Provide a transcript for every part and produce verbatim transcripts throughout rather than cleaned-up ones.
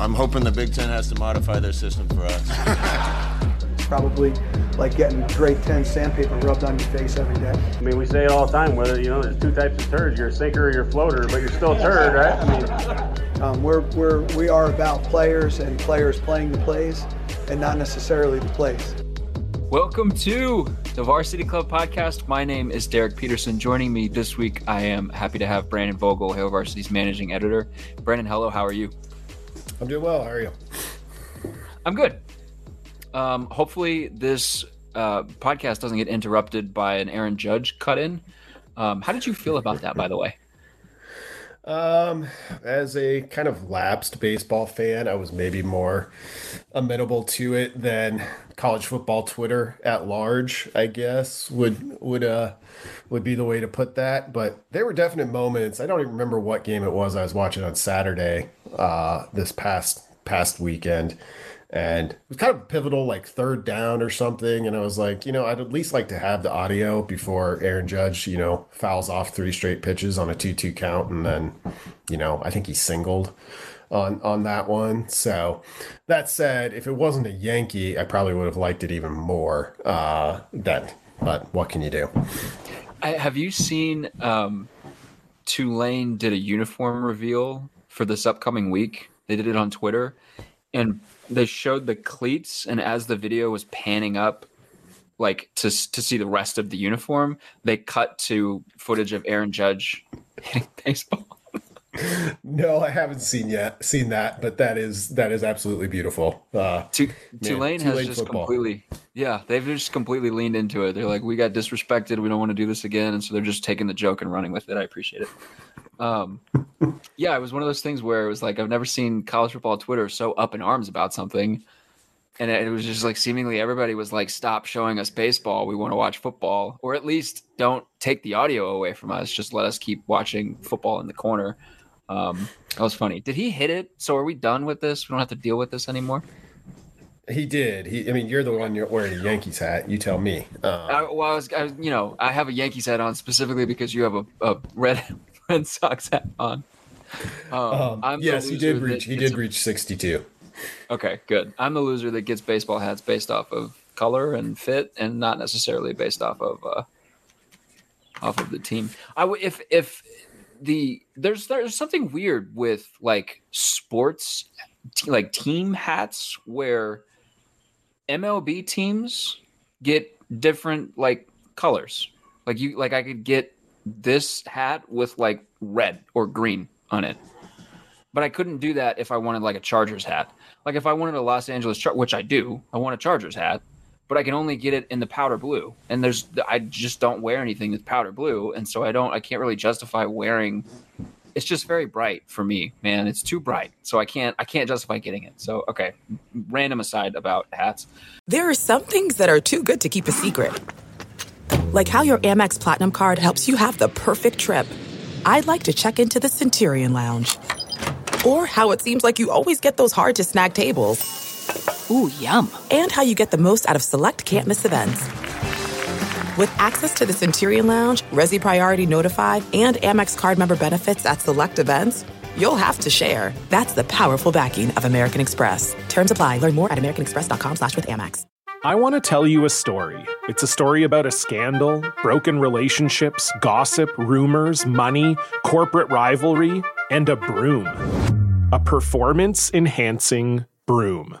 I'm hoping the Big Ten has to modify their system for us. It's probably like getting grade ten sandpaper rubbed on your face every day. I mean, we say it all the time, whether, you know, there's two types of turds, you're a sinker or you're a floater, but you're still a turd, right? I mean, um, we're, we're, we are about players and players playing the plays and not necessarily the plays. Welcome to the Varsity Club Podcast. My name is Derek Peterson. Joining me this week, I am happy to have Brandon Vogel, Hail Varsity's managing editor. Brandon, hello, how are you? I'm doing well. How are you? I'm good. Um, hopefully this uh, podcast doesn't get interrupted by an Aaron Judge cut in. Um, how did you feel about that, by the way? Um, as a kind of lapsed baseball fan, I was maybe more amenable to it than college football Twitter at large, I guess, would would uh would be the way to put that. But there were definite moments. I don't even remember what game it was I was watching on Saturday uh this past past weekend, and it was kind of pivotal, like third down or something, and I was like, you know, I'd at least like to have the audio before Aaron Judge, you know, fouls off three straight pitches on a two-two count, and then, you know, I think he singled on on that one. So that said, if it wasn't a Yankee, I probably would have liked it even more uh then, but what can you do? I, have you seen um Tulane did a uniform reveal for this upcoming week? They did it on Twitter, and they showed the cleats, and as the video was panning up, like to to see the rest of the uniform, they cut to footage of Aaron Judge hitting baseball. No, I haven't seen yet seen that, but that is that is absolutely beautiful. Uh, T- man, Tulane has Tulane just football. completely, yeah, they've just completely leaned into it. They're like, we got disrespected, we don't want to do this again, and so they're just taking the joke and running with it. I appreciate it. Um, yeah, it was one of those things where it was like, I've never seen college football Twitter so up in arms about something. And it was just like, seemingly everybody was like, stop showing us baseball. We want to watch football, or at least don't take the audio away from us. Just let us keep watching football in the corner. Um, that was funny. Did he hit it? So are we done with this? We don't have to deal with this anymore. He did. He, I mean, you're the one you're wearing a Yankees hat. You tell me. Um, I, well, I was, I, you know, I have a Yankees hat on specifically because you have a, a red Red Sox hat on. Um, um, I'm yes, he did reach. He did a, reach sixty-two. Okay, good. I'm the loser that gets baseball hats based off of color and fit, and not necessarily based off of uh, off of the team. I w- if if the there's there's something weird with like sports, t- like team hats, where M L B teams get different like colors. Like you, like I could get this hat with like red or green on it, but I couldn't do that if I wanted like a Chargers hat. Like if I wanted a Los Angeles Char- which I do, I want a Chargers hat, but I can only get it in the powder blue, and there's I just don't wear anything that's powder blue, and so I don't I can't really justify wearing. It's just very bright for me, man. It's too bright. So I can't I can't justify getting it. So, okay, random aside about hats. There are some things that are too good to keep a secret. Like how your Amex Platinum card helps you have the perfect trip. I'd like to check into the Centurion Lounge. Or how it seems like you always get those hard-to-snag tables. Ooh, yum. And how you get the most out of select can't-miss events. With access to the Centurion Lounge, Resi Priority Notified, and Amex card member benefits at select events, you'll have to share. That's the powerful backing of American Express. Terms apply. Learn more at americanexpress.com slash with Amex. I want to tell you a story. It's a story about a scandal, broken relationships, gossip, rumors, money, corporate rivalry, and a broom. A performance-enhancing broom.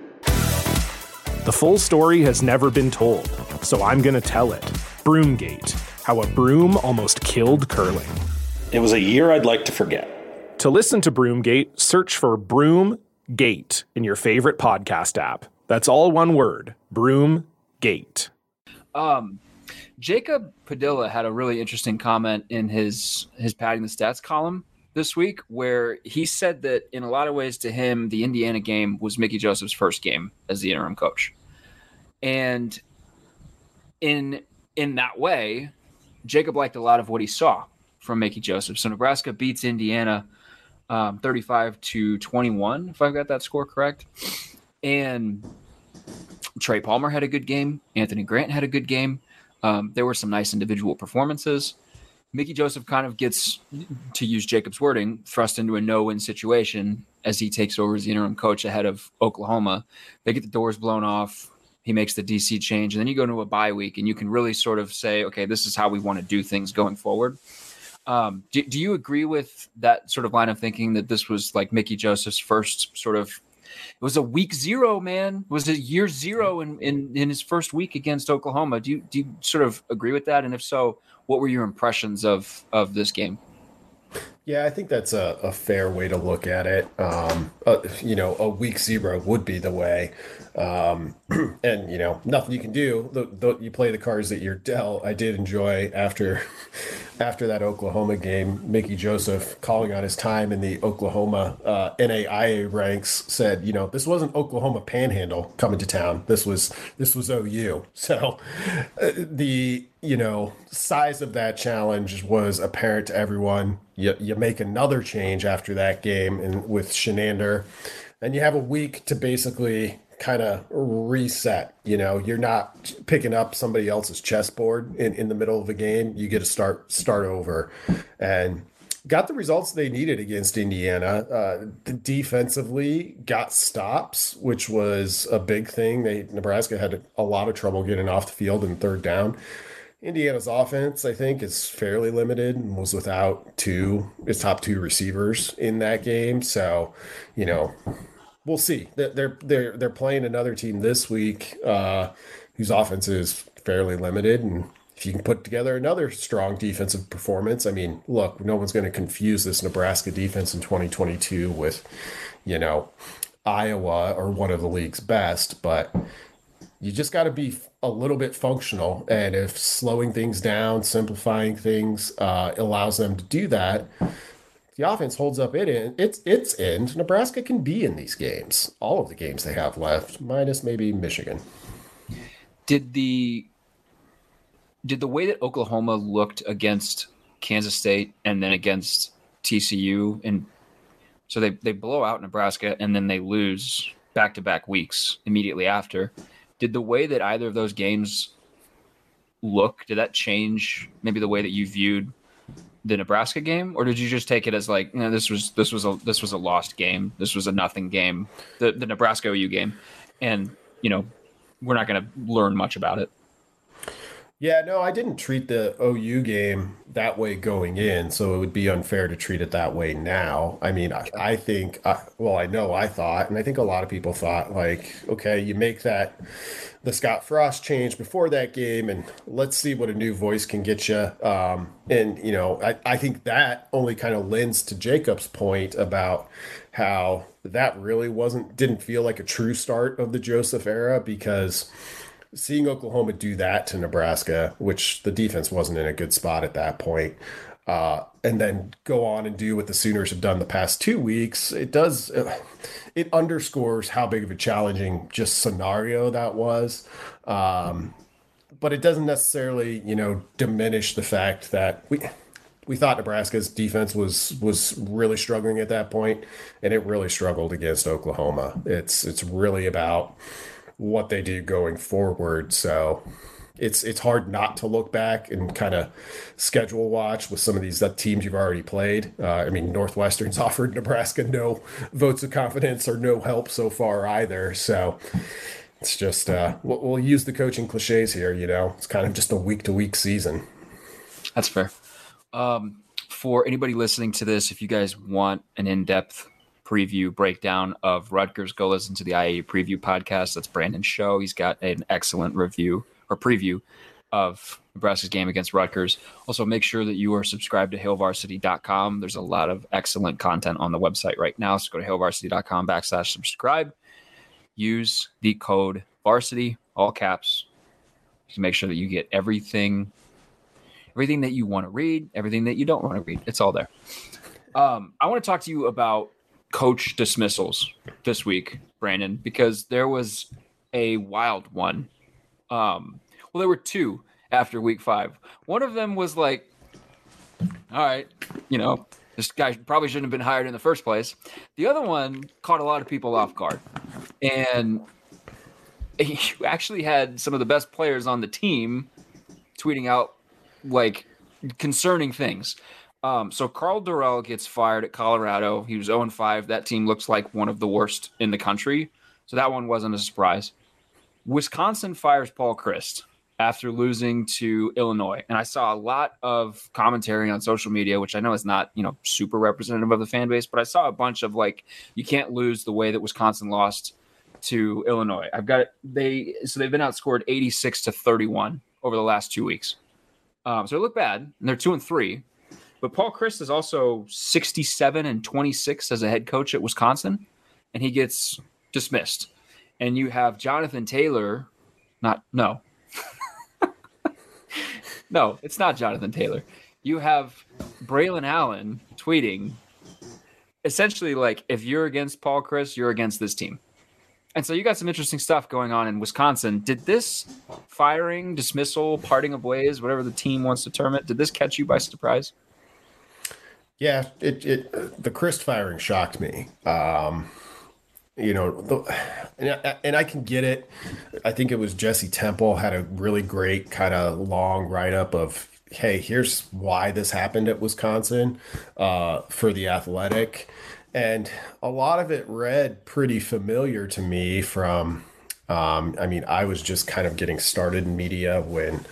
The full story has never been told, so I'm going to tell it. Broomgate, how a broom almost killed curling. It was a year I'd like to forget. To listen to Broomgate, search for Broomgate in your favorite podcast app. That's all one word, Broomgate. Um, Jacob Padilla had a really interesting comment in his, his Padding the Stats column this week, where he said that in a lot of ways to him, the Indiana game was Mickey Joseph's first game as the interim coach. And in in that way, Jacob liked a lot of what he saw from Mickey Joseph. So Nebraska beats Indiana um, thirty-five to twenty-one, if I've got that score correct. And Trey Palmer had a good game. Anthony Grant had a good game. Um, there were some nice individual performances. Mickey Joseph kind of gets, to use Jacob's wording, thrust into a no-win situation as he takes over as the interim coach ahead of Oklahoma. They get the doors blown off. He makes the D C change. And then you go into a bye week, and you can really sort of say, okay, this is how we want to do things going forward. Um, do, do you agree with that sort of line of thinking, that this was like Mickey Joseph's first sort of – it was a week zero, man. It was a year zero in, in, in his first week against Oklahoma. Do you, do you sort of agree with that? And if so – what were your impressions of, of this game? Yeah, I think that's a, a fair way to look at it. Um, uh, you know, a week zero would be the way. Um, and, you know, nothing you can do. The, the, you play the cards that you're dealt. I did enjoy after after that Oklahoma game, Mickey Joseph calling on his time in the Oklahoma uh, N A I A ranks said, you know, this wasn't Oklahoma Panhandle coming to town. This was this was O U. So uh, the, you know, size of that challenge was apparent to everyone. You, you make another change after that game and with Shenander, and you have a week to basically kind of reset. You know, you're not picking up somebody else's chessboard in, in the middle of a game. You get to start start over, and got the results they needed against Indiana. Uh, defensively, got stops, which was a big thing. They Nebraska had a, a lot of trouble getting off the field in third down. Indiana's offense, I think, is fairly limited and was without two, its top two receivers in that game. So, you know, we'll see. They're they're they're playing another team this week uh, whose offense is fairly limited, and if you can put together another strong defensive performance, I mean, look, no one's going to confuse this Nebraska defense in twenty twenty-two with, you know, Iowa or one of the league's best, but you just got to be a little bit functional. And if slowing things down, simplifying things uh, allows them to do that, the offense holds up it in, its its end. Nebraska can be in these games, all of the games they have left, minus maybe Michigan. Did the did the way that Oklahoma looked against Kansas State and then against T C U, and so they, they blow out Nebraska and then they lose back-to-back weeks immediately after – did the way that either of those games look, did that change maybe the way that you viewed the Nebraska game? Or did you just take it as like, you know, this was this was a this was a lost game, this was a nothing game, the, the Nebraska O U game, and, you know, we're not going to learn much about it? Yeah, no, I didn't treat the O U game that way going in, so it would be unfair to treat it that way now. I mean, I, I think, I, well, I know I thought, and I think a lot of people thought, like, okay, you make that, the Scott Frost change before that game, and let's see what a new voice can get you. Um, and, you know, I, I think that only kind of lends to Jacob's point about how that really wasn't, didn't feel like a true start of the Joseph era, because seeing Oklahoma do that to Nebraska, which the defense wasn't in a good spot at that point, uh, and then go on and do what the Sooners have done the past two weeks, it does, it underscores how big of a challenging just scenario that was. Um, but it doesn't necessarily, you know, diminish the fact that we we thought Nebraska's defense was was really struggling at that point, and it really struggled against Oklahoma. It's it's really about what they do going forward. So it's it's hard not to look back and kind of schedule watch with some of these teams you've already played. Uh, I mean, Northwestern's offered Nebraska no votes of confidence or no help so far either. So it's just, uh, we'll, we'll use the coaching cliches here, you know, it's kind of just a week-to-week season. That's fair. Um, for anybody listening to this, if you guys want an in-depth preview breakdown of Rutgers. Go listen to the I A U preview podcast. That's Brandon's show. He's got an excellent review or preview of Nebraska's game against Rutgers. Also, make sure that you are subscribed to hail varsity dot com. There's a lot of excellent content on the website right now. So go to hail varsity dot com backslash subscribe. Use the code varsity, all caps, to make sure that you get everything, everything that you want to read, everything that you don't want to read. It's all there. Um, I want to talk to you about coach dismissals this week, Brandon, because there was a wild one. Um, well, there were two after week five. One of them was like, all right, you know, this guy probably shouldn't have been hired in the first place. The other one caught a lot of people off guard. And you actually had some of the best players on the team tweeting out, like, concerning things. Um, so Karl Dorrell gets fired at Colorado. He was oh and five. That team looks like one of the worst in the country. So that one wasn't a surprise. Wisconsin fires Paul Chryst after losing to Illinois. And I saw a lot of commentary on social media, which I know is not, you know, super representative of the fan base, but I saw a bunch of, like, you can't lose the way that Wisconsin lost to Illinois. I've got they so they've been outscored eighty-six to thirty-one over the last two weeks. Um, so they look bad, and they're two and three. But Paul Chryst is also sixty-seven and twenty-six as a head coach at Wisconsin, and he gets dismissed. And you have Jonathan Taylor, not no, no, it's not Jonathan Taylor. You have Braylon Allen tweeting, essentially like, if you're against Paul Chryst, you're against this team. And so you got some interesting stuff going on in Wisconsin. Did this firing, dismissal, parting of ways, whatever the team wants to term it, did this catch you by surprise? Yeah, it, it the Chryst firing shocked me. Um, you know, the, and, I, and I can get it. I think it was Jesse Temple had a really great kind of long write-up of, hey, here's why this happened at Wisconsin uh, for the Athletic. And a lot of it read pretty familiar to me from, um, I mean, I was just kind of getting started in media when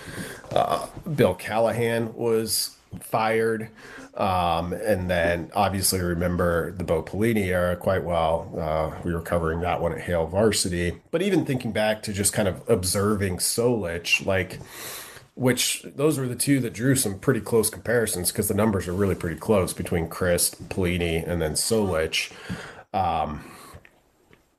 uh, Bill Callahan was fired. Um, and then obviously remember the Bo Pelini era quite well. Uh, we were covering that one at Hail Varsity. But even thinking back to just kind of observing Solich, like, which those were the two that drew some pretty close comparisons because the numbers are really pretty close between Chryst, Pelini, and then Solich. Um,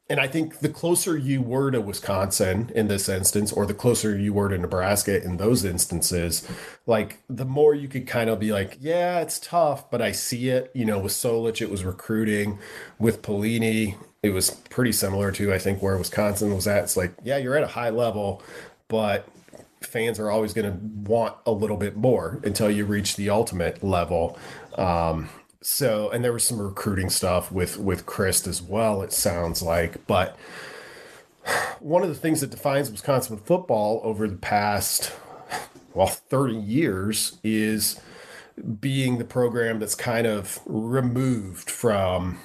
and I think the closer you were to Wisconsin in this instance, or the closer you were to Nebraska in those instances, like the more you could kind of be like, yeah, it's tough, but I see it. You know, with Solich, it was recruiting. With Pelini, it was pretty similar to, I think, where Wisconsin was at. It's like, yeah, you're at a high level, but fans are always going to want a little bit more until you reach the ultimate level. Um, so, and there was some recruiting stuff with, with Chryst as well, it sounds like. But one of the things that defines Wisconsin football over the past, well, thirty years is being the program that's kind of removed from,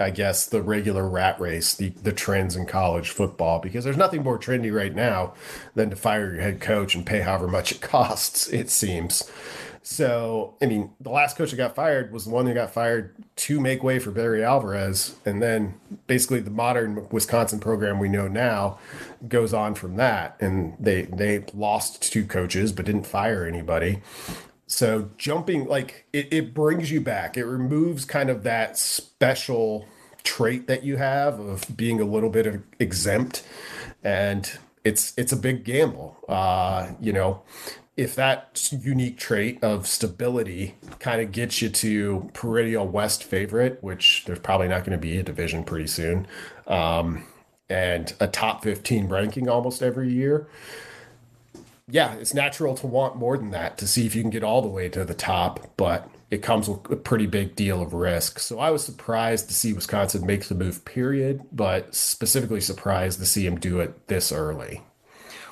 I guess, the regular rat race, the, the trends in college football, because there's nothing more trendy right now than to fire your head coach and pay however much it costs, it seems. So, I mean, the last coach that got fired was the one that got fired to make way for Barry Alvarez. And then basically the modern Wisconsin program we know now goes on from that. And they, they lost two coaches, but didn't fire anybody. So jumping, like, it, it brings you back. It removes kind of that special trait that you have of being a little bit of exempt. And it's it's a big gamble. Uh, you know, if that unique trait of stability kind of gets you to perennial West favorite, which there's probably not going to be a division pretty soon, um, and a top fifteen ranking almost every year, yeah, it's natural to want more than that, to see if you can get all the way to the top, but it comes with a pretty big deal of risk. So I was surprised to see Wisconsin make the move, period, but specifically surprised to see him do it this early.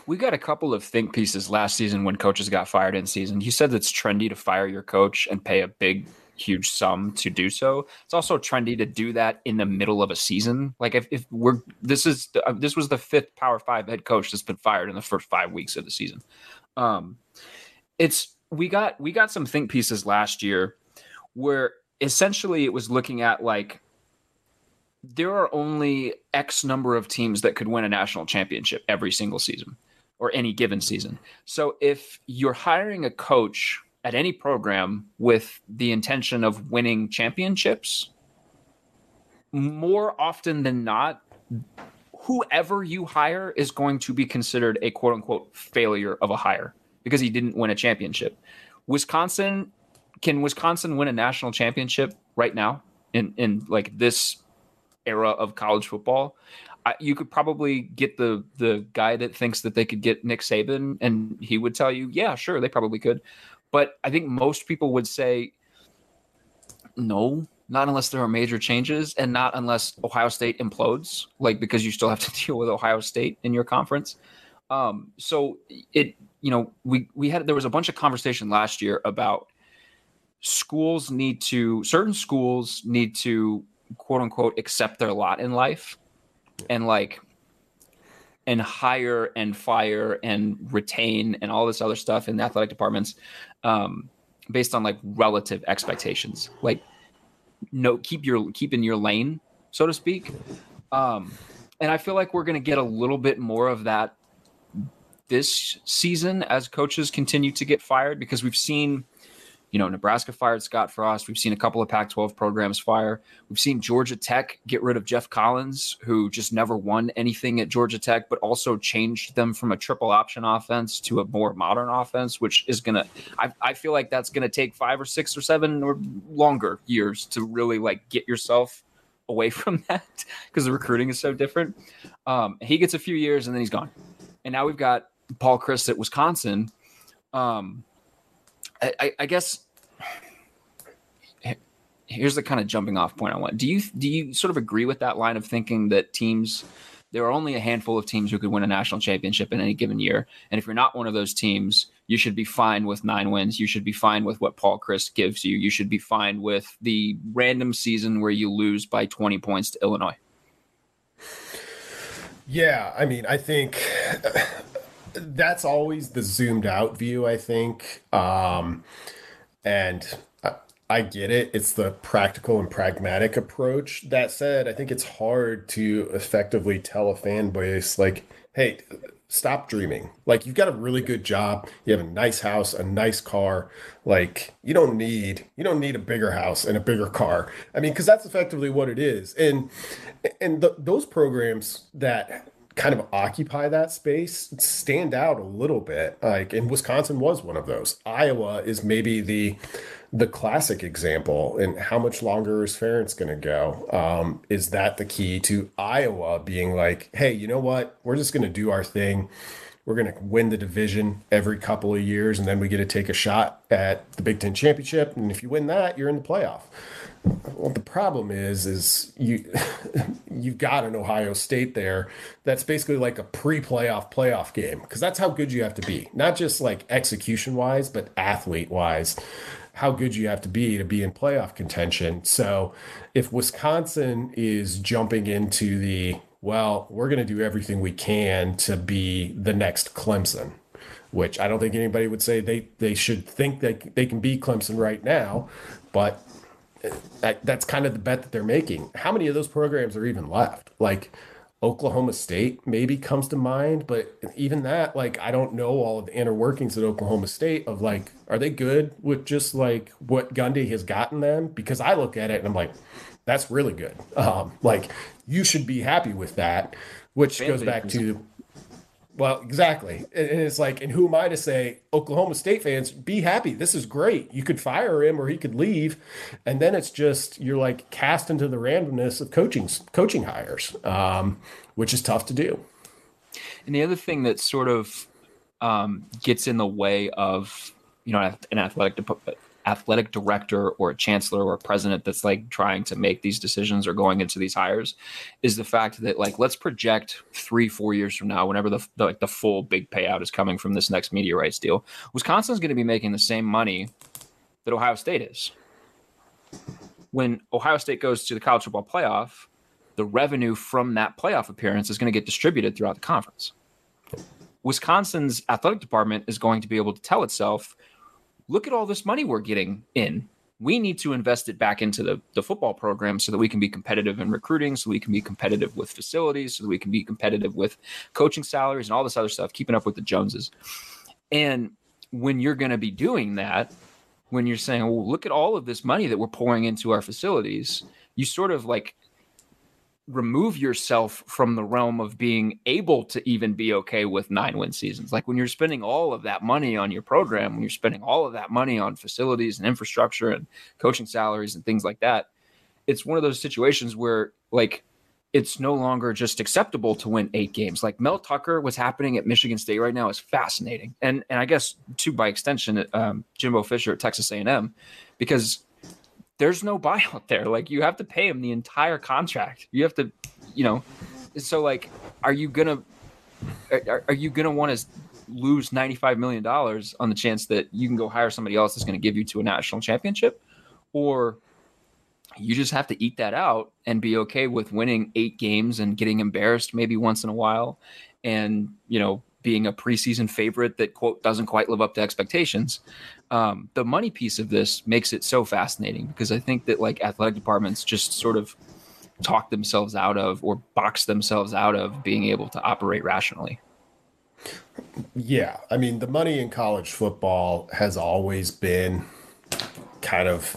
We got a couple of think pieces last season when coaches got fired in season. You said it's trendy to fire your coach and pay a big, huge sum to do so. It's also trendy to do that in the middle of a season. Like if, if we're this is uh, this was the fifth Power Five head coach that's been fired in the first five weeks of the season. Um, it's we got we got some think pieces last year where essentially it was looking at like there are only X number of teams that could win a national championship every single season or any given season. So if you're hiring a coach at any program with the intention of winning championships, more often than not, whoever you hire is going to be considered a quote unquote failure of a hire because he didn't win a championship. Wisconsin, can Wisconsin win a national championship right now in, in like this era of college football? I, you could probably get the the guy that thinks that they could get Nick Saban, and he would tell you, yeah, sure, they probably could. But I think most people would say, no, not unless there are major changes and not unless Ohio State implodes, like because you still have to deal with Ohio State in your conference. Um, so it, you know, we we had there was a bunch of conversation last year about schools need to certain schools need to quote unquote accept their lot in life and like and hire and fire and retain and all this other stuff in the athletic departments um, based on like relative expectations, like no, keep your keep in your lane, so to speak. Um, and I feel like we're going to get a little bit more of that this season as coaches continue to get fired, because we've seen, you know, Nebraska fired Scott Frost. We've seen a couple of Pac twelve programs fire. We've seen Georgia Tech get rid of Jeff Collins, who just never won anything at Georgia Tech, but also changed them from a triple option offense to a more modern offense, which is going to – I feel like that's going to take five or six or seven or longer years to really, like, get yourself away from that because the recruiting is so different. Um, he gets a few years, and then he's gone. And now we've got Paul Chryst at Wisconsin. Um I, I guess here's the kind of jumping off point I want. Do you do you sort of agree with that line of thinking that teams, there are only a handful of teams who could win a national championship in any given year, and if you're not one of those teams, you should be fine with nine wins. You should be fine with what Paul Chryst gives you. You should be fine with the random season where you lose by twenty points to Illinois. Yeah, I mean, I think that's always the zoomed out view, I think. Um, and I, I get it. It's the practical and pragmatic approach. That said, I think it's hard to effectively tell a fan base, like, hey, stop dreaming. Like, you've got a really good job. You have a nice house, a nice car. Like, you don't need, you don't need a bigger house and a bigger car. I mean, because that's effectively what it is. And, and th- those programs that kind of occupy that space stand out a little bit, like, and Wisconsin was one of those. Iowa is maybe the the classic example. And how much longer is Ferentz going to go? Um, is that the key to Iowa being like, hey, you know what? We're just going to do our thing. We're going to win the division every couple of years, and then we get to take a shot at the Big Ten championship. And if you win that, you're in the playoff. Well, the problem is, is you, you've got an Ohio State there that's basically like a pre-playoff playoff game, because that's how good you have to be, not just like execution-wise, but athlete-wise, how good you have to be to be in playoff contention. So if Wisconsin is jumping into the, well, we're going to do everything we can to be the next Clemson, which I don't think anybody would say they, they should think that they can be Clemson right now, but That, that's kind of the bet that they're making. How many of those programs are even left? Like Oklahoma State maybe comes to mind, but even that, like, I don't know all of the inner workings at Oklahoma State of, like, are they good with just like what Gundy has gotten them? Because I look at it and I'm like, that's really good. Um, like, you should be happy with that, which Fancy. goes back to, well, exactly. And it's like, and who am I to say, Oklahoma State fans, be happy. This is great. You could fire him or he could leave. And then it's just, you're like cast into the randomness of coaching, coaching hires, um, which is tough to do. And the other thing that sort of um, gets in the way of, you know, an athletic department, athletic director or a chancellor or a president that's like trying to make these decisions or going into these hires is the fact that, like, let's project three, four years from now, whenever the, the like the full big payout is coming from this next media rights deal, Wisconsin's going to be making the same money that Ohio State is. When Ohio State goes to the college football playoff, the revenue from that playoff appearance is going to get distributed throughout the conference. Wisconsin's athletic department is going to be able to tell itself, look at all this money we're getting in. we need to invest it back into the, the football program so that we can be competitive in recruiting, so we can be competitive with facilities, so that we can be competitive with coaching salaries and all this other stuff, keeping up with the Joneses. And when you're going to be doing that, when you're saying, well, look at all of this money that we're pouring into our facilities, you sort of like remove yourself from the realm of being able to even be okay with nine win seasons. Like when you're spending all of that money on your program, when you're spending all of that money on facilities and infrastructure and coaching salaries and things like that, it's one of those situations where like it's no longer just acceptable to win eight games. Like Mel Tucker, what's happening at Michigan State right now is fascinating. And, and I guess too, by extension, um, Jimbo Fisher at Texas A and M, because there's no buyout there. Like you have to pay him the entire contract. You have to, you know, so like, are you going to, are, are you going to want to lose ninety-five million dollars on the chance that you can go hire somebody else that's going to give you to a national championship? Or you just have to eat that out and be okay with winning eight games and getting embarrassed maybe once in a while. And, you know, being a preseason favorite that, quote, doesn't quite live up to expectations. Um, the money piece of this makes it so fascinating because I think that like athletic departments just sort of talk themselves out of or box themselves out of being able to operate rationally. Yeah. I mean, the money in college football has always been kind of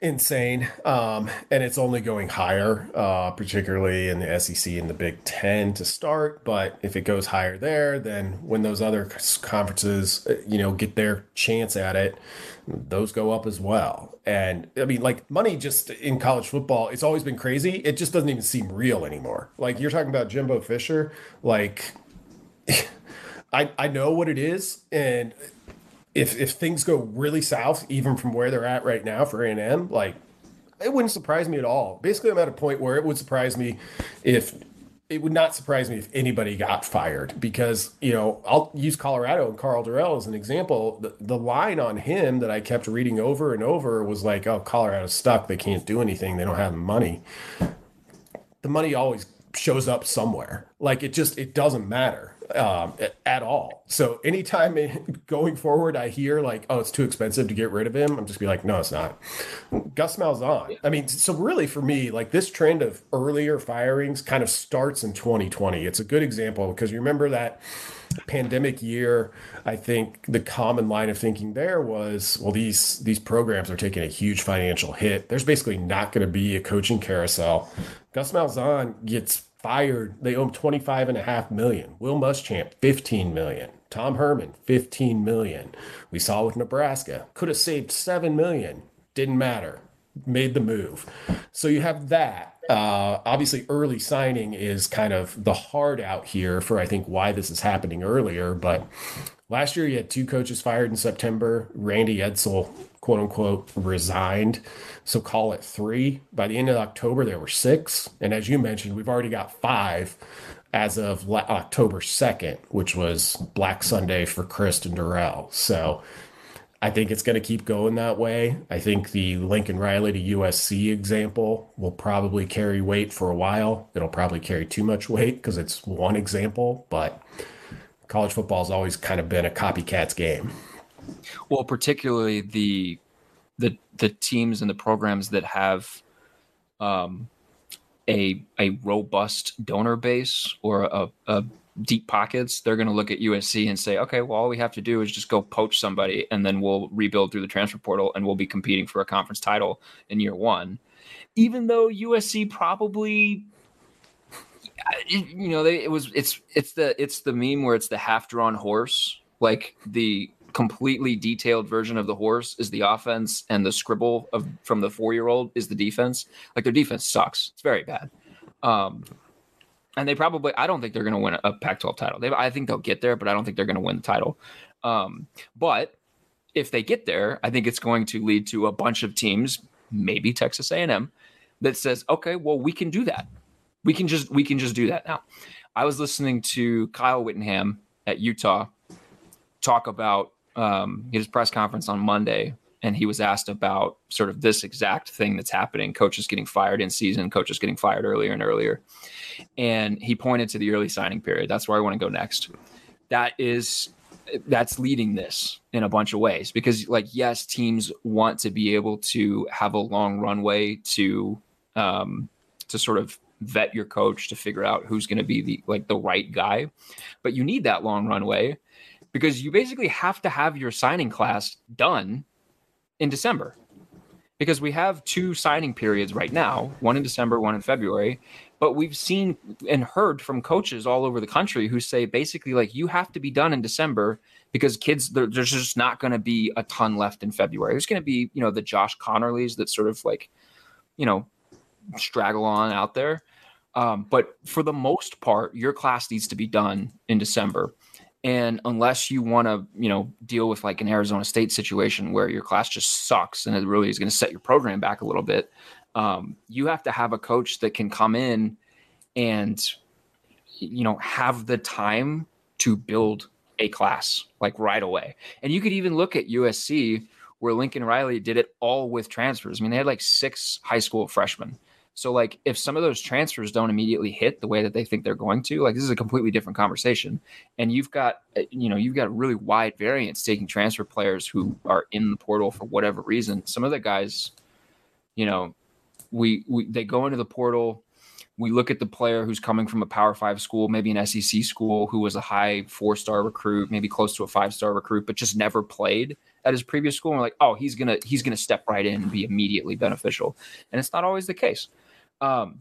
insane. Um, and it's only going higher, uh, particularly in the S E C and the Big Ten to start. But if it goes higher there, then when those other conferences, you know, get their chance at it, those go up as well. And I mean, like money just in college football, it's always been crazy. It just doesn't even seem real anymore. Like you're talking about Jimbo Fisher, like I, I know what it is. And If if things go really south, even from where they're at right now for A and M, like it wouldn't surprise me at all. Basically, I'm at a point where it would surprise me if it would not surprise me if anybody got fired because, you know, I'll use Colorado and Karl Dorrell as an example. The, the line on him that I kept reading over and over was like, oh, Colorado's stuck. They can't do anything. They don't have the money. The money always shows up somewhere. Like it just it doesn't matter. Um, at all. So anytime it, going forward, I hear like, oh, it's too expensive to get rid of him. I'm just be like, no, it's not. Gus Malzahn. I mean, so really for me, like this trend of earlier firings kind of starts in twenty twenty. It's a good example because you remember that pandemic year, I think the common line of thinking there was, well, these, these programs are taking a huge financial hit. There's basically not going to be a coaching carousel. Gus Malzahn gets fired. They owe him twenty-five and a half million. Will Muschamp, fifteen million. Tom Herman, fifteen million. We saw with Nebraska, could have saved seven million. Didn't matter. Made the move. So you have that. Uh, obviously, early signing is kind of the hard out here for, I think, why this is happening earlier. But last year, you had two coaches fired in September. Randy Edsel, quote unquote, resigned. So call it three. By the end of October, there were six. And as you mentioned, we've already got five as of October second, which was Black Sunday for Chryst and Dorrell. So I think it's going to keep going that way. I think the Lincoln Riley to U S C example will probably carry weight for a while. It'll probably carry too much weight because it's one example, but college football has always kind of been a copycat's game. Well, particularly the the the teams and the programs that have um, a a robust donor base or a, a deep pockets, they're going to look at U S C and say, okay, well, all we have to do is just go poach somebody, and then we'll rebuild through the transfer portal, and we'll be competing for a conference title in year one. Even though U S C probably, you know, they, it was it's it's the it's the meme where it's the half-drawn horse, like the completely detailed version of the horse is the offense and the scribble of from the four-year-old is the defense. Like their defense sucks. It's very bad. Um, and they probably, I don't think they're going to win a Pac twelve title. They, I think they'll get there, but I don't think they're going to win the title. Um, but if they get there, I think it's going to lead to a bunch of teams, maybe Texas A and M, that says, okay, well, we can do that. We can just, we can just do that now. I was listening to Kyle Whittingham at Utah talk about Um, his press conference on Monday, and he was asked about sort of this exact thing that's happening, coaches getting fired in season, coaches getting fired earlier and earlier. And he pointed to the early signing period. That's where I want to go next. That is that's leading this in a bunch of ways, because like, yes, teams want to be able to have a long runway to, um, to sort of vet your coach to figure out who's going to be the, like the right guy, but you need that long runway because you basically have to have your signing class done in December, because we have two signing periods right now, one in December, one in February. But we've seen and heard from coaches all over the country who say basically like you have to be done in December because kids, there's just not going to be a ton left in February. There's going to be, you know, the Josh Connerlys that sort of like, you know, straggle on out there. Um, but for the most part, your class needs to be done in December. And unless you want to, you know, deal with like an Arizona State situation where your class just sucks and it really is going to set your program back a little bit, Um, you have to have a coach that can come in and, you know, have the time to build a class like right away. And you could even look at U S C where Lincoln Riley did it all with transfers. I mean, they had like six high school freshmen. So like if some of those transfers don't immediately hit the way that they think they're going to, like this is a completely different conversation. And you've got, you know, you've got a really wide variance taking transfer players who are in the portal for whatever reason. Some of the guys, you know, We, we they go into the portal. We look at the player who's coming from a Power Five school, maybe an S E C school, who was a high four-star recruit, maybe close to a five-star recruit, but just never played at his previous school. And we're like, oh, he's gonna he's gonna step right in and be immediately beneficial. And it's not always the case. Um,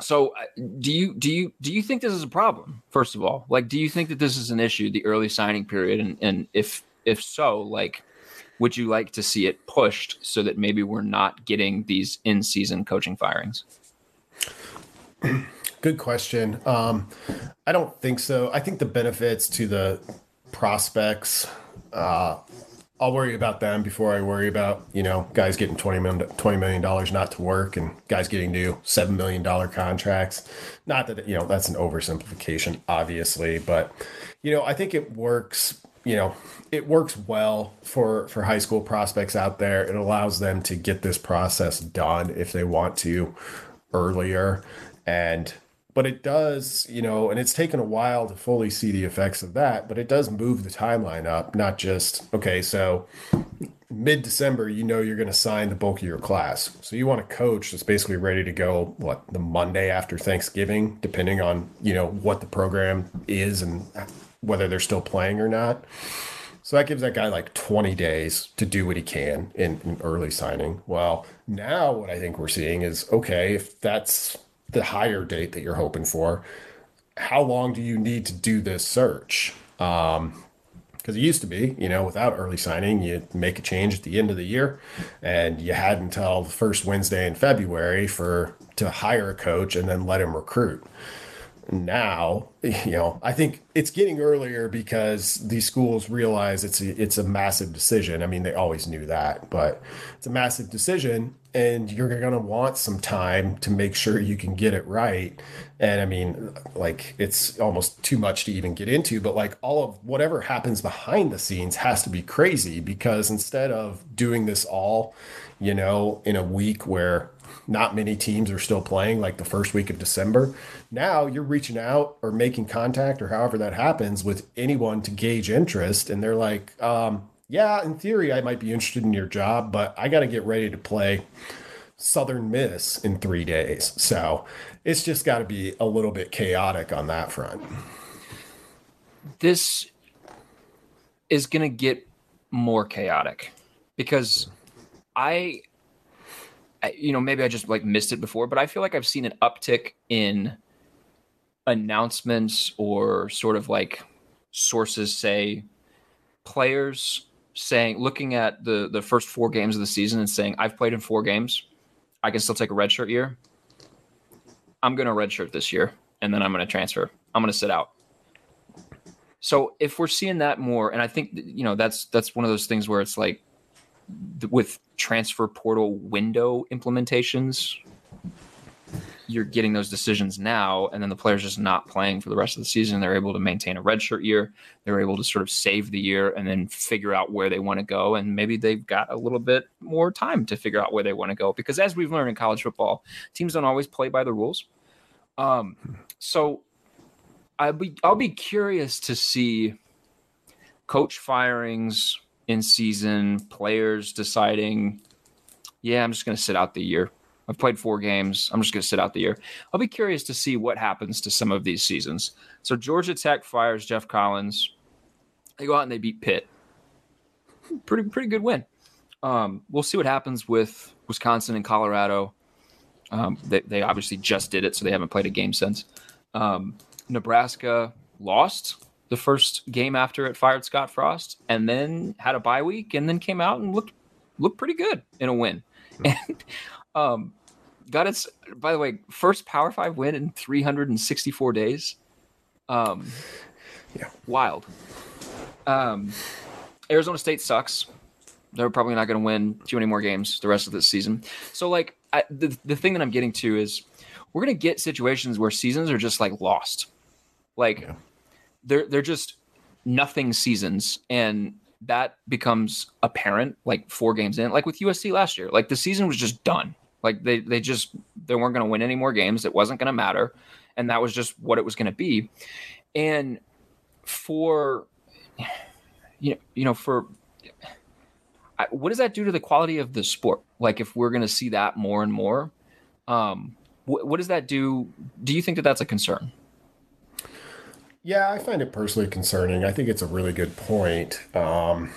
so do you do you do you think this is a problem? First of all, like, do you think that this is an issue, the early signing period? And and if if so, like, would you like to see it pushed so that maybe we're not getting these in-season coaching firings? Good question. Um, I don't think so. I think the benefits to the prospects, uh, I'll worry about them before I worry about, you know, guys getting twenty million dollars not to work and guys getting new seven million dollars contracts. Not that, you know, that's an oversimplification, obviously, but, you know, I think it works. You know, it works well for, for high school prospects out there. It allows them to get this process done if they want to earlier. And, but it does, you know, and it's taken a while to fully see the effects of that, but it does move the timeline up, not just, okay, so mid-December, you know, you're going to sign the bulk of your class. So you want a coach that's basically ready to go, what, the Monday after Thanksgiving, depending on, you know, what the program is and whether they're still playing or not. So that gives that guy like twenty days to do what he can in, in early signing. Well, now what I think we're seeing is, okay, if that's the higher date that you're hoping for, how long do you need to do this search? Um, because it used to be, you know, without early signing, you make a change at the end of the year and you had until the first Wednesday in February for to hire a coach and then let him recruit. Now, you know, I think it's getting earlier because these schools realize it's a, it's a massive decision. I mean, they always knew that, but it's a massive decision and you're going to want some time to make sure you can get it right. And I mean, like, it's almost too much to even get into, but like all of whatever happens behind the scenes has to be crazy, because instead of doing this all, you know, in a week where not many teams are still playing, like the first week of December, now you're reaching out or making contact or however that happens with anyone to gauge interest. And they're like, um, yeah, in theory, I might be interested in your job, but I got to get ready to play Southern Miss in three days. So it's just got to be a little bit chaotic on that front. This is going to get more chaotic because I... you know, maybe I just like missed it before, but I feel like I've seen an uptick in announcements or sort of like sources say players saying, looking at the, the first four games of the season and saying, I've played in four games. I can still take a redshirt year. I'm going to redshirt this year. And then I'm going to transfer. I'm going to sit out. So if we're seeing that more, and I think, you know, that's, that's one of those things where it's like, with transfer portal window implementations, you're getting those decisions now, and then the player's just not playing for the rest of the season. They're able to maintain a redshirt year. They're able to sort of save the year and then figure out where they want to go. And maybe they've got a little bit more time to figure out where they want to go, because as we've learned in college football, teams don't always play by the rules. Um, so I'll be, I'll be curious to see coach firings in season, players deciding, yeah, I'm just going to sit out the year. I've played four games. I'm just going to sit out the year. I'll be curious to see what happens to some of these seasons. So Georgia Tech fires Jeff Collins. They go out and they beat Pitt. Pretty pretty good win. Um, we'll see what happens with Wisconsin and Colorado. Um, they, they obviously just did it, so they haven't played a game since. Um, Nebraska lost the first game after it fired Scott Frost, and then had a bye week, and then came out and looked looked pretty good in a win. And um, got its, by the way, first Power Five win in three hundred sixty-four days. Um, yeah, wild. Um, Arizona State sucks. They're probably not going to win too many more games the rest of this season. So, like, I, the the thing that I'm getting to is we're going to get situations where seasons are just like lost, like yeah. they're they're just nothing seasons, and that becomes apparent like four games in, like with U S C last year. Like the season was just done. Like they, they just, they weren't going to win any more games. It wasn't going to matter. And that was just what it was going to be. And for, you know, you know, for I, what does that do to the quality of the sport? Like if we're going to see that more and more, um, wh- what does that do? Do you think that that's a concern? Yeah, I find it personally concerning. I think it's a really good point um,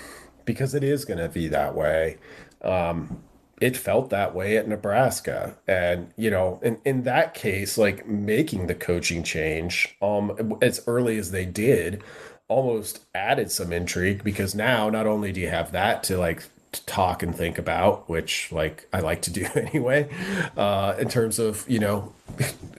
because it is going to be that way. Um, it felt that way at Nebraska. And, you know, in, in that case, like making the coaching change um, as early as they did almost added some intrigue, because now not only do you have that to like to talk and think about, which like I like to do anyway, uh, in terms of, you know,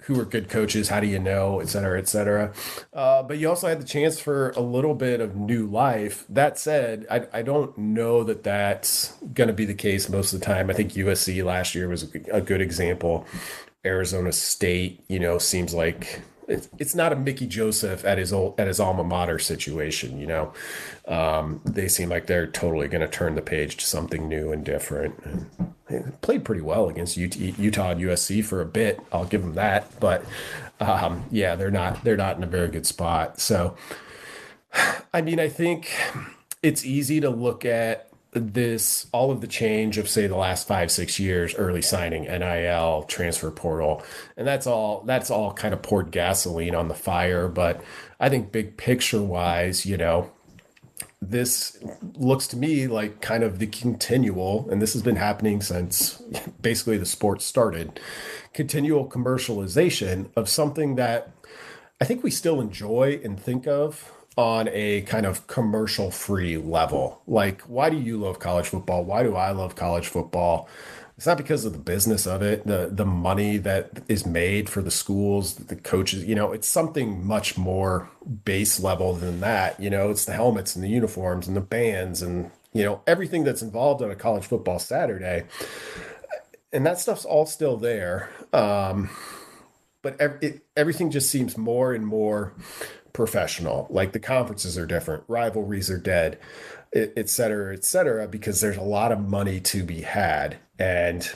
who are good coaches? How do you know, et cetera, et cetera. Uh, but you also had the chance for a little bit of new life. That said, I, I don't know that that's going to be the case most of the time. I think U S C last year was a good example. Arizona State, you know, seems like it's, it's not a Mickey Joseph at his old, at his alma mater situation. You know, um, they seem like they're totally going to turn the page to something new and different. And they played pretty well against Utah and U S C for a bit. I'll give them that. But um, yeah, they're not, they're not in a very good spot. So, I mean, I think it's easy to look at this, all of the change of say the last five, six years, early signing, N I L, transfer portal. And that's all, that's all kind of poured gasoline on the fire. But I think big picture wise, you know, this looks to me like kind of the continual, and this has been happening since basically the sport started, continual commercialization of something that I think we still enjoy and think of on a kind of commercial free level. Like, why do you love college football? Why do I love college football? It's not because of the business of it, the the money that is made for the schools, the coaches, you know, it's something much more base level than that. You know, it's the helmets and the uniforms and the bands and, you know, everything that's involved on a college football Saturday. And that stuff's all still there. Um, but ev- it, everything just seems more and more professional. Like the conferences are different, rivalries are dead, et cetera, et cetera, because there's a lot of money to be had. And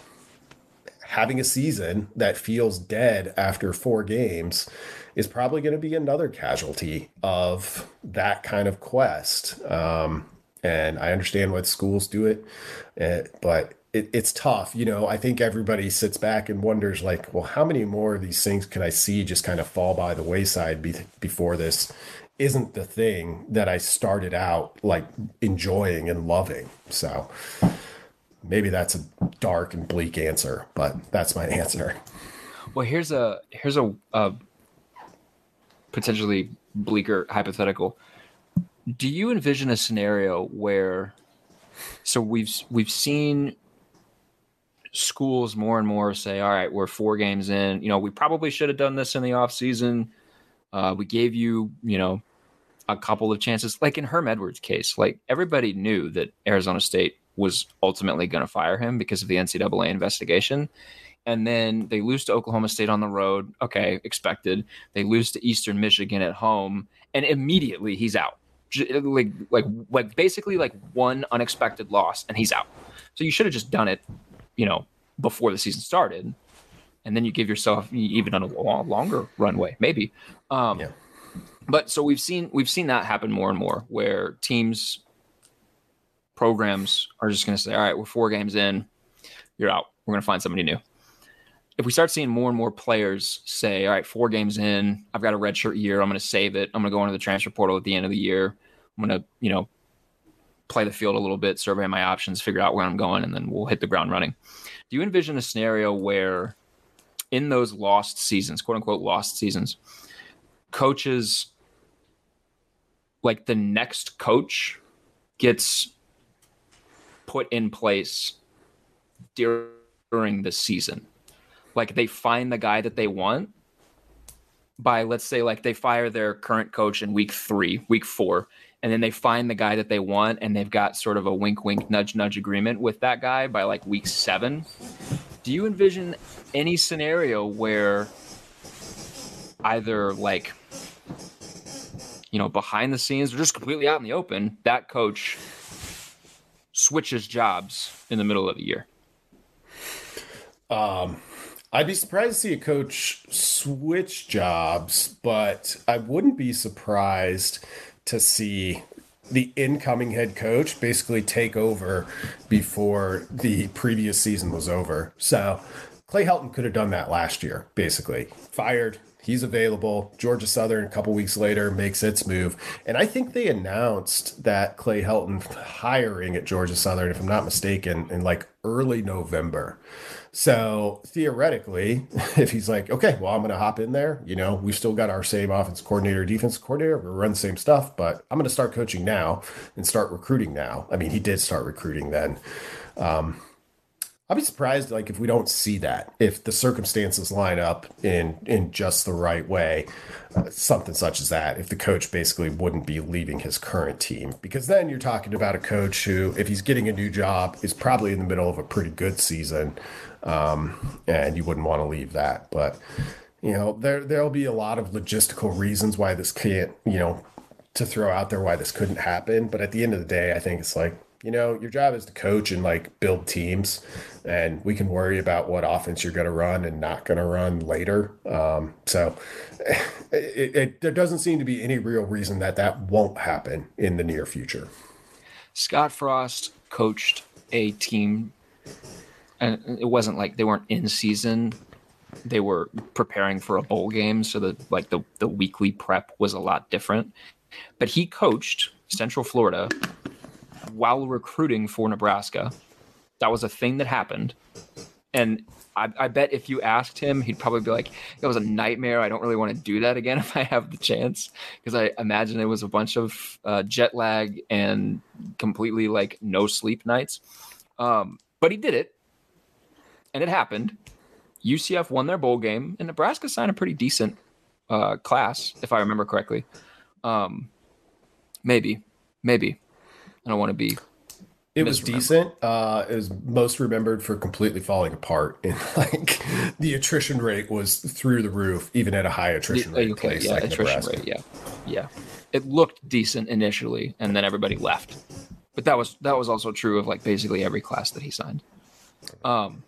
having a season that feels dead after four games is probably going to be another casualty of that kind of quest. Um, and I understand why schools do it, uh, but it, it's tough. You know, I think everybody sits back and wonders like, well, how many more of these things can I see just kind of fall by the wayside be- before this isn't the thing that I started out like enjoying and loving. So maybe that's a dark and bleak answer, but that's my answer. Well, here's a, here's a, a potentially bleaker hypothetical. Do you envision a scenario where, so we've, we've seen schools more and more say, all right, we're four games in, you know, we probably should have done this in the off season. Uh, we gave you, you know, a couple of chances, like in Herm Edwards' case, like everybody knew that Arizona State was ultimately going to fire him because of the N C double A investigation. And then they lose to Oklahoma State on the road. Okay. Expected. They lose to Eastern Michigan at home, and immediately he's out. Like, like, like basically like one unexpected loss and he's out. So you should have just done it, you know, before the season started. And then you give yourself even a long, longer runway, maybe. Um, yeah. But so we've seen we've seen that happen more and more, where teams, programs are just going to say, all right, we're four games in, you're out. We're going to find somebody new. If we start seeing more and more players say, all right, four games in, I've got a redshirt year, I'm going to save it, I'm going to go into the transfer portal at the end of the year, I'm going to, you know, play the field a little bit, survey my options, figure out where I'm going, and then we'll hit the ground running. Do you envision a scenario where in those lost seasons, quote unquote lost seasons, coaches, like the next coach gets put in place during the season? Like they find the guy that they want by, let's say, like they fire their current coach in week three, week four, and then they find the guy that they want, and they've got sort of a wink, wink, nudge, nudge agreement with that guy by like week seven. Do you envision any scenario where either like, you know, behind the scenes or just completely out in the open, that coach switches jobs in the middle of the year? Um, I'd be surprised to see a coach switch jobs, but I wouldn't be surprised to see the incoming head coach basically take over before the previous season was over. So Clay Helton could have done that last year, basically. Fired, he's available. Georgia Southern, a couple weeks later, makes its move. And I think they announced that Clay Helton hiring at Georgia Southern, if I'm not mistaken, in like early November. So theoretically, if he's like, okay, well, I'm going to hop in there, you know, we've still got our same offense coordinator, defense coordinator, we run the same stuff, but I'm going to start coaching now and start recruiting now. I mean, he did start recruiting then. Um, I'll be surprised, like, if we don't see that, if the circumstances line up in, in just the right way, uh, something such as that, if the coach basically wouldn't be leaving his current team, because then you're talking about a coach who, if he's getting a new job, is probably in the middle of a pretty good season. Um, and you wouldn't want to leave that, but you know, there, there'll be a lot of logistical reasons why this can't, you know, to throw out there why this couldn't happen. But at the end of the day, I think it's like, you know, your job is to coach and like build teams, and we can worry about what offense you're going to run and not going to run later. Um, so it, it, it, there doesn't seem to be any real reason that that won't happen in the near future. Scott Frost coached a team, and it wasn't like they weren't in season. They were preparing for a bowl game. So the, like the, the weekly prep was a lot different, but he coached Central Florida while recruiting for Nebraska. That was a thing that happened. And I, I bet if you asked him, he'd probably be like, it was a nightmare. I don't really want to do that again if I have the chance. Because I imagine it was a bunch of uh, jet lag and completely like no sleep nights. Um, but he did it. And it happened. U C F won their bowl game, and Nebraska signed a pretty decent uh, class, if I remember correctly. Um, maybe, maybe. I don't want to be. It was decent. Uh, it was most remembered for completely falling apart, and like the attrition rate was through the roof, even at a high attrition the, rate okay, place yeah, like attrition Nebraska. Rate, yeah, yeah. It looked decent initially, and then everybody left. But that was that was also true of like basically every class that he signed. Um.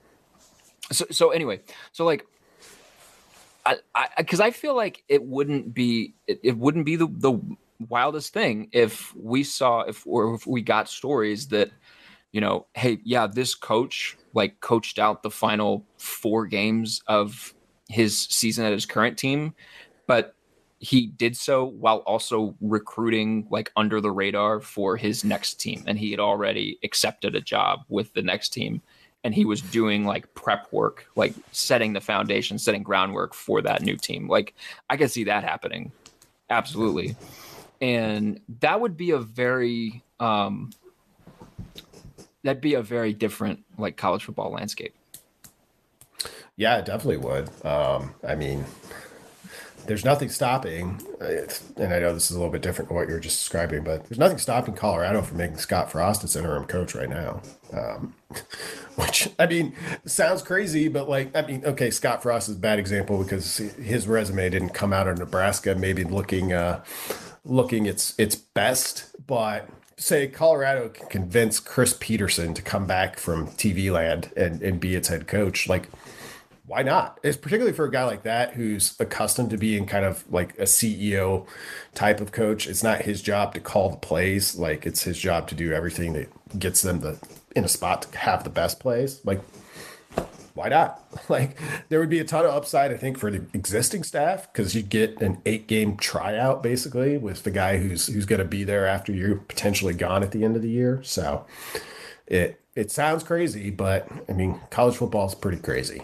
So, so anyway, so like, I, I, cause I feel like it wouldn't be, it, it wouldn't be the, the wildest thing if we saw, if, or if we got stories that, you know, hey, yeah, this coach like coached out the final four games of his season at his current team, but he did so while also recruiting like under the radar for his next team. And he had already accepted a job with the next team. And he was doing like prep work, like setting the foundation, setting groundwork for that new team. Like I could see that happening. Absolutely. And that would be a very, um, that'd be a very different like college football landscape. Yeah, it definitely would. Um, I mean, there's nothing stopping, and I know this is a little bit different than what you were just describing, but there's nothing stopping Colorado from making Scott Frost its interim coach right now. Um, which, I mean, sounds crazy, but like, I mean, okay, Scott Frost is a bad example because his resume didn't come out of Nebraska, maybe looking uh, looking its its best, but say Colorado can convince Chris Peterson to come back from T V land and, and be its head coach. Like, why not? It's particularly for a guy like that who's accustomed to being kind of like a C E O type of coach. It's not his job to call the plays. Like, it's his job to do everything that gets them the, in a spot to have the best plays. Like, why not? Like, there would be a ton of upside, I think, for the existing staff, because you'd get an eight-game tryout basically with the guy who's who's going to be there after you're potentially gone at the end of the year. So it it sounds crazy, but I mean, college football is pretty crazy.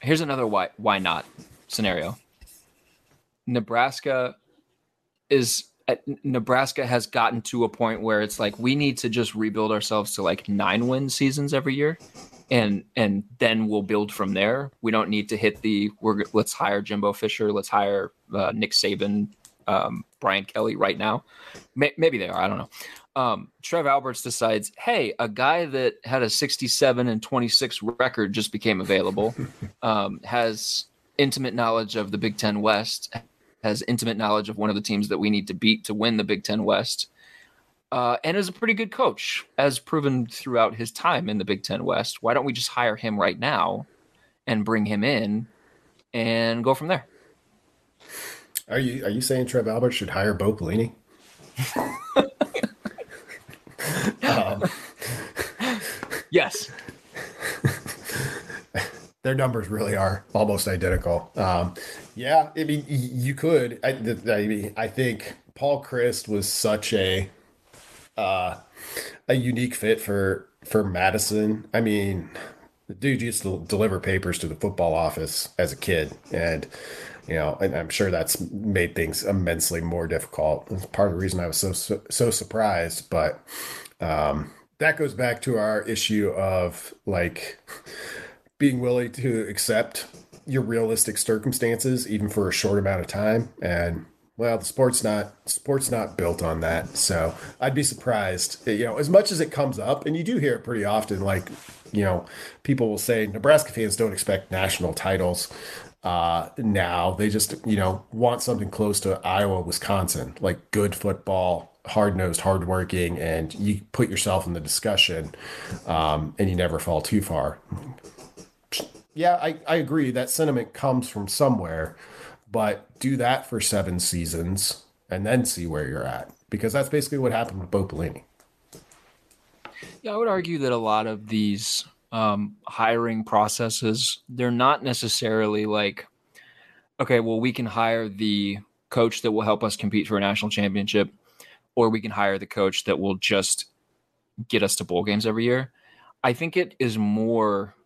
Here's another why why not scenario. Nebraska is at, Nebraska has gotten to a point where it's like, we need to just rebuild ourselves to like nine win seasons every year, and and then we'll build from there. We don't need to hit the we're let's hire Jimbo Fisher, let's hire uh, Nick Saban, um, Brian Kelly right now. May, maybe they are, I don't know. Um, Trev Alberts decides, hey, a guy that had a sixty-seven and twenty-six record just became available, um, has intimate knowledge of the Big Ten West, has intimate knowledge of one of the teams that we need to beat to win the Big Ten West, uh, and is a pretty good coach, as proven throughout his time in the Big Ten West. Why don't we just hire him right now and bring him in and go from there? Are you, are you saying Trev Alberts should hire Bo Pelini? Um, yes. Their numbers really are almost identical. Um, yeah, I mean, you could. I, I mean, I think Paul Chryst was such a uh, a unique fit for for Madison. I mean, the dude used to deliver papers to the football office as a kid, and you know, and I'm sure that's made things immensely more difficult. It's part of the reason I was so so, so surprised, but um, that goes back to our issue of like being willing to accept your realistic circumstances, even for a short amount of time. And well, the sport's not sport's not built on that. So I'd be surprised, you know, as much as it comes up, and you do hear it pretty often. Like, you know, people will say Nebraska fans don't expect national titles. Uh, now they just, you know, want something close to Iowa, Wisconsin, like good football, hard-nosed, hardworking, and you put yourself in the discussion, um, and you never fall too far. Yeah, I, I agree. That sentiment comes from somewhere, but do that for seven seasons and then see where you're at, because that's basically what happened with Bo Pelini. Yeah, I would argue that a lot of these Um, hiring processes, they're not necessarily like, okay, well, we can hire the coach that will help us compete for a national championship, or we can hire the coach that will just get us to bowl games every year. I think it is more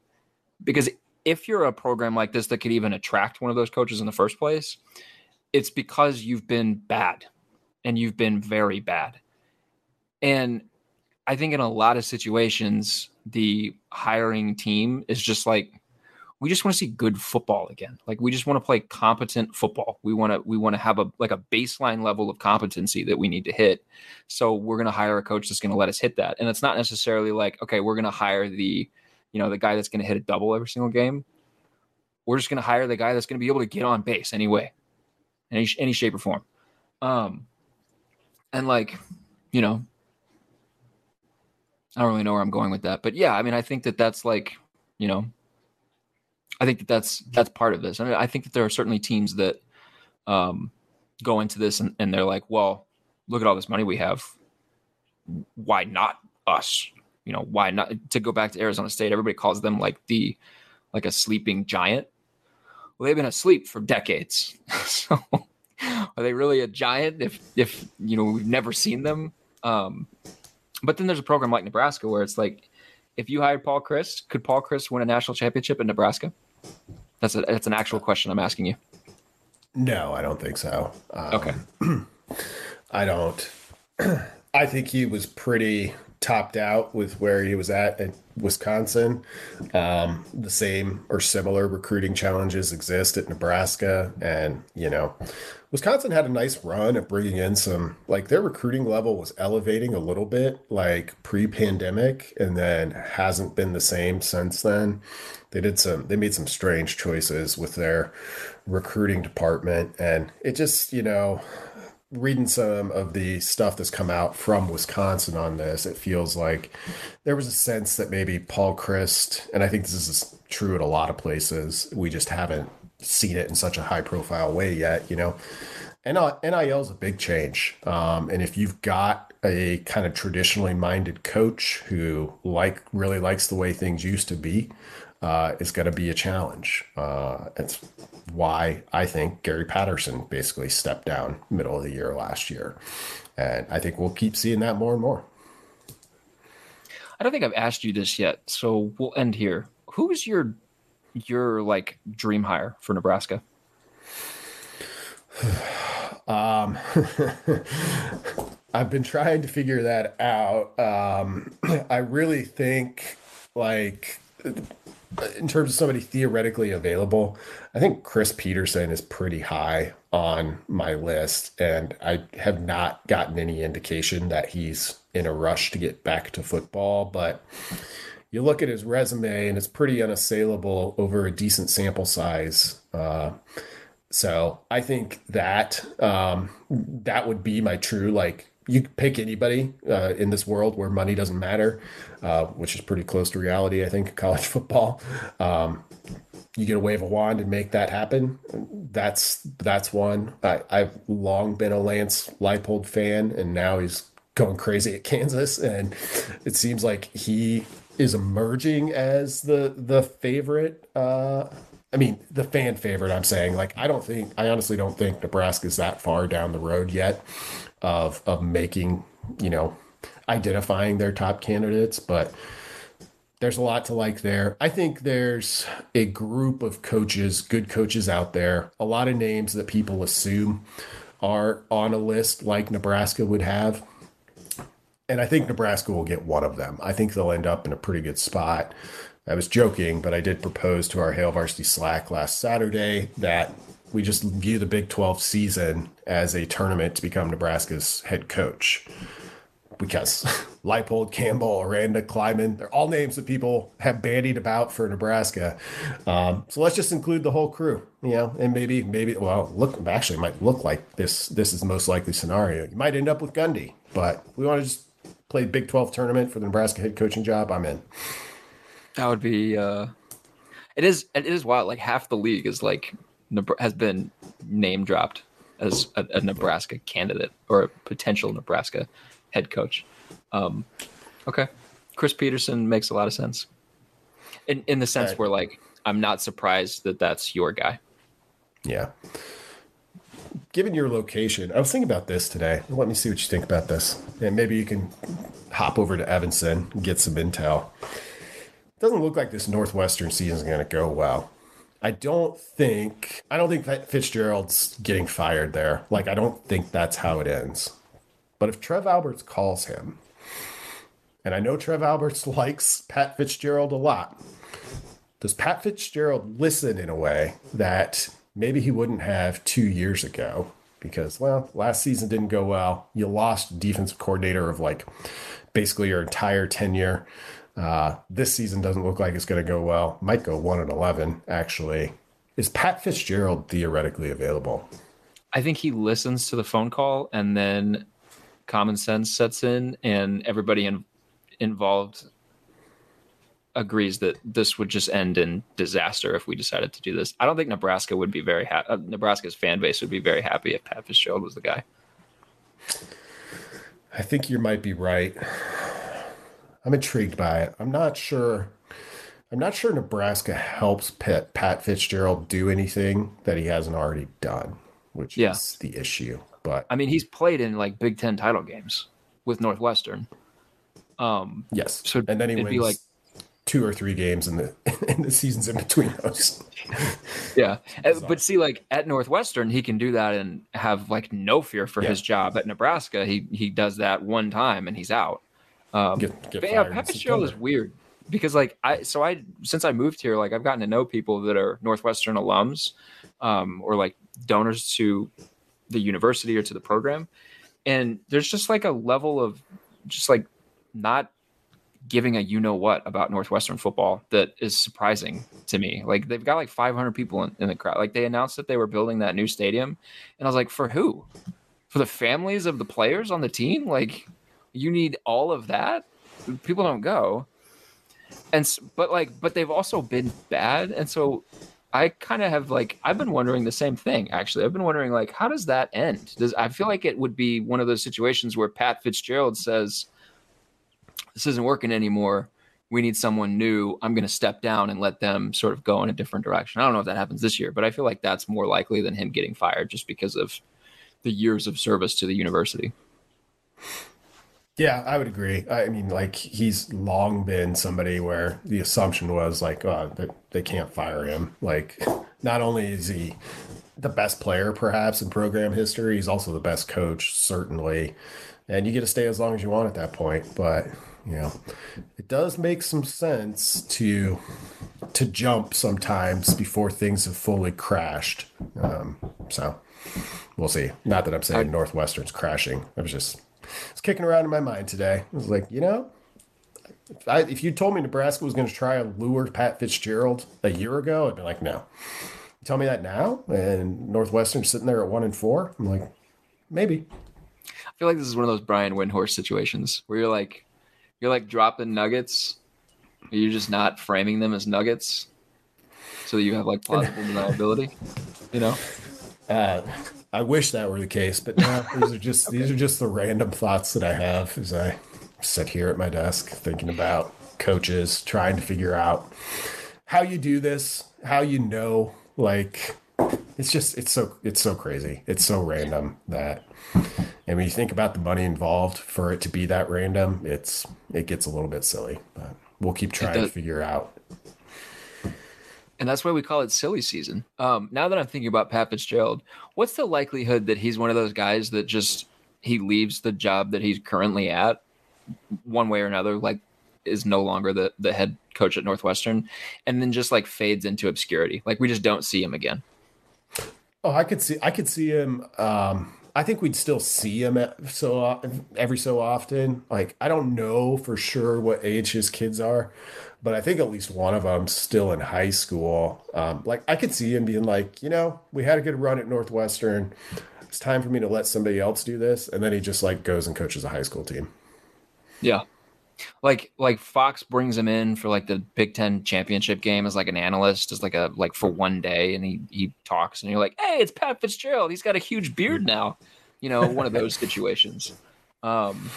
because if you're a program like this that could even attract one of those coaches in the first place, it's because you've been bad, and you've been very bad. And I think in a lot of situations, the hiring team is just like, we just want to see good football again. Like, we just want to play competent football. We want to, we want to have a, like a baseline level of competency that we need to hit. So we're going to hire a coach that's going to let us hit that. And it's not necessarily like, okay, we're going to hire the, you know, the guy that's going to hit a double every single game. We're just going to hire the guy that's going to be able to get on base anyway, in any, any shape or form. Um, and like, you know, I don't really know where I'm going with that, but yeah, I mean, I think that that's like, you know, I think that that's, that's part of this. I mean, I think that there are certainly teams that um, go into this and, and they're like, well, look at all this money we have. Why not us? You know, why not? To go back to Arizona State, everybody calls them like the, like a sleeping giant. Well, they've been asleep for decades. So are they really a giant if, if, you know, we've never seen them? Um, but then there's a program like Nebraska where it's like, if you hired Paul Chryst, could Paul Chryst win a national championship in Nebraska? That's a, that's an actual question I'm asking you. No, I don't think so. Um, okay. I don't. I think he was pretty topped out with where he was at at Wisconsin. Um, the same or similar recruiting challenges exist at Nebraska. And, you know, Wisconsin had a nice run at bringing in some, like, their recruiting level was elevating a little bit, like, pre-pandemic, and then hasn't been the same since then. They did some, they made some strange choices with their recruiting department. And it just, you know, reading some of the stuff that's come out from Wisconsin on this, it feels like there was a sense that maybe Paul Chryst, and I think this is true at a lot of places, we just haven't seen it in such a high profile way yet, you know, and N I L is a big change. Um, and if you've got a kind of traditionally minded coach who like really likes the way things used to be, Uh, it's going to be a challenge. Uh, it's why I think Gary Patterson basically stepped down middle of the year last year. And I think we'll keep seeing that more and more. I don't think I've asked you this yet, so we'll end here. Who is your, your like, dream hire for Nebraska? um, I've been trying to figure that out. Um, I really think, like, in terms of somebody theoretically available, I think Chris Peterson is pretty high on my list, and I have not gotten any indication that he's in a rush to get back to football. But you look at his resume, and it's pretty unassailable over a decent sample size. Uh, so I think that um, that would be my true, like, you pick anybody uh, in this world where money doesn't matter, uh, which is pretty close to reality, I think, college football. Um, you get a wave of wand and make that happen. That's that's one. I, I've long been a Lance Leipold fan, and now he's going crazy at Kansas. And it seems like he is emerging as the, the favorite. Uh, I mean, the fan favorite, I'm saying. Like, I don't think, I honestly don't think Nebraska's that far down the road yet of of making, you know, identifying their top candidates, but there's a lot to like there. I think there's a group of coaches, good coaches out there, a lot of names that people assume are on a list like Nebraska would have. And I think Nebraska will get one of them. I think they'll end up in a pretty good spot. I was joking, but I did propose to our Hail Varsity Slack last Saturday that we just view the Big twelve season as a tournament to become Nebraska's head coach, because Leipold, Campbell, Aranda, Kleiman, they're all names that people have bandied about for Nebraska. Um, so let's just include the whole crew, you know, and maybe, maybe, well, look, actually it might look like this, this is the most likely scenario. You might end up with Gundy, but we want to just play Big twelve tournament for the Nebraska head coaching job. I'm in. That would be, uh, it is, it is wild. Like half the league is like, has been name dropped as a, a Nebraska candidate or a potential Nebraska head coach. Um, okay. Chris Peterson makes a lot of sense in, in the sense right. where, like, I'm not surprised that that's your guy. Yeah. Given your location, I was thinking about this today. Let me see what you think about this. And maybe you can hop over to Evanston and get some intel. It doesn't look like this Northwestern season is going to go well. I don't think I don't think that Fitzgerald's getting fired there. Like, I don't think that's how it ends. But if Trev Alberts calls him, and I know Trev Alberts likes Pat Fitzgerald a lot, does Pat Fitzgerald listen in a way that maybe he wouldn't have two years ago? Because, well, last season didn't go well. You lost defensive coordinator of, like, basically your entire tenure. Uh, this season doesn't look like it's going to go well. Might go one and eleven. Actually, is Pat Fitzgerald theoretically available? I think he listens to the phone call and then common sense sets in, and everybody in, involved agrees that this would just end in disaster if we decided to do this. I don't think Nebraska would be very happy. Uh, Nebraska's fan base would be very happy if Pat Fitzgerald was the guy. I think you might be right. I'm intrigued by it. I'm not sure. I'm not sure Nebraska helps Pat, Pat Fitzgerald do anything that he hasn't already done, which yeah. is the issue. But I mean, he's played in like Big Ten title games with Northwestern. Um, yes. So and then he wins like two or three games in the in the seasons in between those. yeah. Awesome. But see, like at Northwestern, he can do that and have like no fear for yeah. his job. At Nebraska, he he does that one time and he's out. Um, get, get but yeah, Pat Fitzgerald is weird because like I so I since I moved here, like I've gotten to know people that are Northwestern alums um, or like donors to the university or to the program, and there's just like a level of just like not giving a you know what about Northwestern football that is surprising to me. Like they've got like five hundred people in, in the crowd. Like they announced that they were building that new stadium, and I was like, for who? For the families of the players on the team? Like you need all of that? People don't go. And but like but they've also been bad, and so I kind of have like I've been wondering the same thing actually. I've been wondering like how does that end? Does I feel like it would be one of those situations where Pat Fitzgerald says, this isn't working anymore. We need someone new. I'm going to step down and let them sort of go in a different direction. I don't know if that happens this year, but I feel like that's more likely than him getting fired just because of the years of service to the university. Yeah, I would agree. I mean, like he's long been somebody where the assumption was like, oh, they, they can't fire him. Like not only is he the best player perhaps in program history, he's also the best coach, certainly. And you get to stay as long as you want at that point. But, you know, it does make some sense to to jump sometimes before things have fully crashed. Um, so we'll see. Not that I'm saying I, Northwestern's crashing. I was just it's kicking around in my mind today. I was like, you know, if, I, if you told me Nebraska was going to try and lure Pat Fitzgerald a year ago, I'd be like, no. You tell me that now? And Northwestern's sitting there at one and four. I'm like, maybe. I feel like this is one of those Brian Windhorst situations where you're like, you're like dropping nuggets. You're just not framing them as nuggets, so that you have like plausible deniability. You know, uh, I wish that were the case, but no, these are just okay. these are just the random thoughts that I have as I sit here at my desk thinking about coaches, trying to figure out how you do this, how you know, like it's just it's so it's so crazy, it's so random that. And when you think about the money involved for it to be that random, it's it gets a little bit silly. But we'll keep trying to figure out. And that's why we call it silly season. Um, now that I'm thinking about Pat Fitzgerald, what's the likelihood that he's one of those guys that just he leaves the job that he's currently at one way or another, like is no longer the, the head coach at Northwestern, and then just like fades into obscurity? Like we just don't see him again. Oh, I could see I could see him. Um, I think we'd still see him at so every so often. Like, I don't know for sure what age his kids are, but I think at least one of them's still in high school. Um, like, I could see him being like, you know, we had a good run at Northwestern. It's time for me to let somebody else do this. And then he just, like, goes and coaches a high school team. Yeah. Like, like Fox brings him in for, like, the Big Ten championship game as, like, an analyst, as, like, a like for one day. And he, he talks, and you're like, hey, it's Pat Fitzgerald. He's got a huge beard now. You know, one of those situations. Um,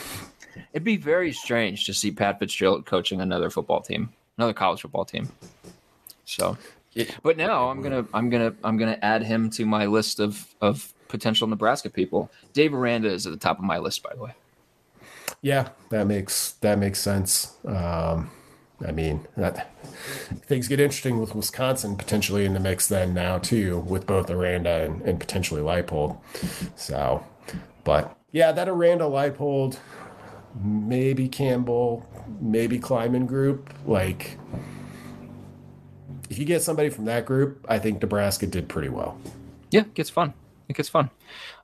it'd be very strange to see Pat Fitzgerald coaching another football team, another college football team. So, but now I'm gonna, I'm gonna, I'm gonna add him to my list of of potential Nebraska people. Dave Aranda is at the top of my list, by the way. Yeah, that makes that makes sense. Um, I mean, that, things get interesting with Wisconsin potentially in the mix then now too, with both Aranda and, and potentially Leipold. So. But, yeah, that Aranda, Leipold, maybe Campbell, maybe Kleiman group. Like, if you get somebody from that group, I think Nebraska did pretty well. Yeah, it gets fun. It gets fun.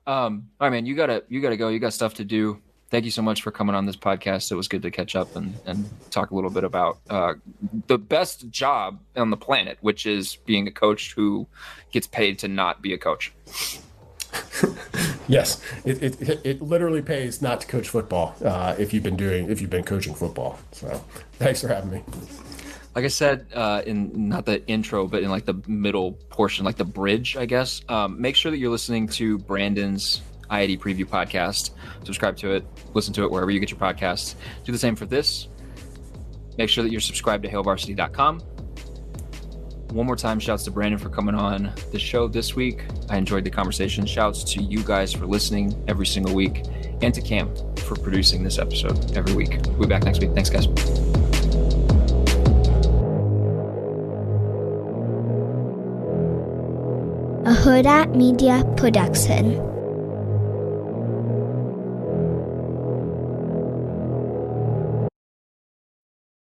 Um, all right, man, you gotta you gotta go. You got stuff to do. Thank you so much for coming on this podcast. It was good to catch up and, and talk a little bit about uh, the best job on the planet, which is being a coach who gets paid to not be a coach. Yes, it, it it literally pays not to coach football uh, if you've been doing if you've been coaching football. So thanks for having me. Like I said, uh, in not the intro, but in like the middle portion, like the bridge, I guess. Um, make sure that you're listening to Brandon's I I D Preview podcast. Subscribe to it, listen to it wherever you get your podcasts. Do the same for this. Make sure that you're subscribed to hail varsity dot com. One more time, shouts to Brandon for coming on the show this week. I enjoyed the conversation. Shouts to you guys for listening every single week, and to Cam for producing this episode every week. We'll be back next week. Thanks, guys. A Huda Media Production.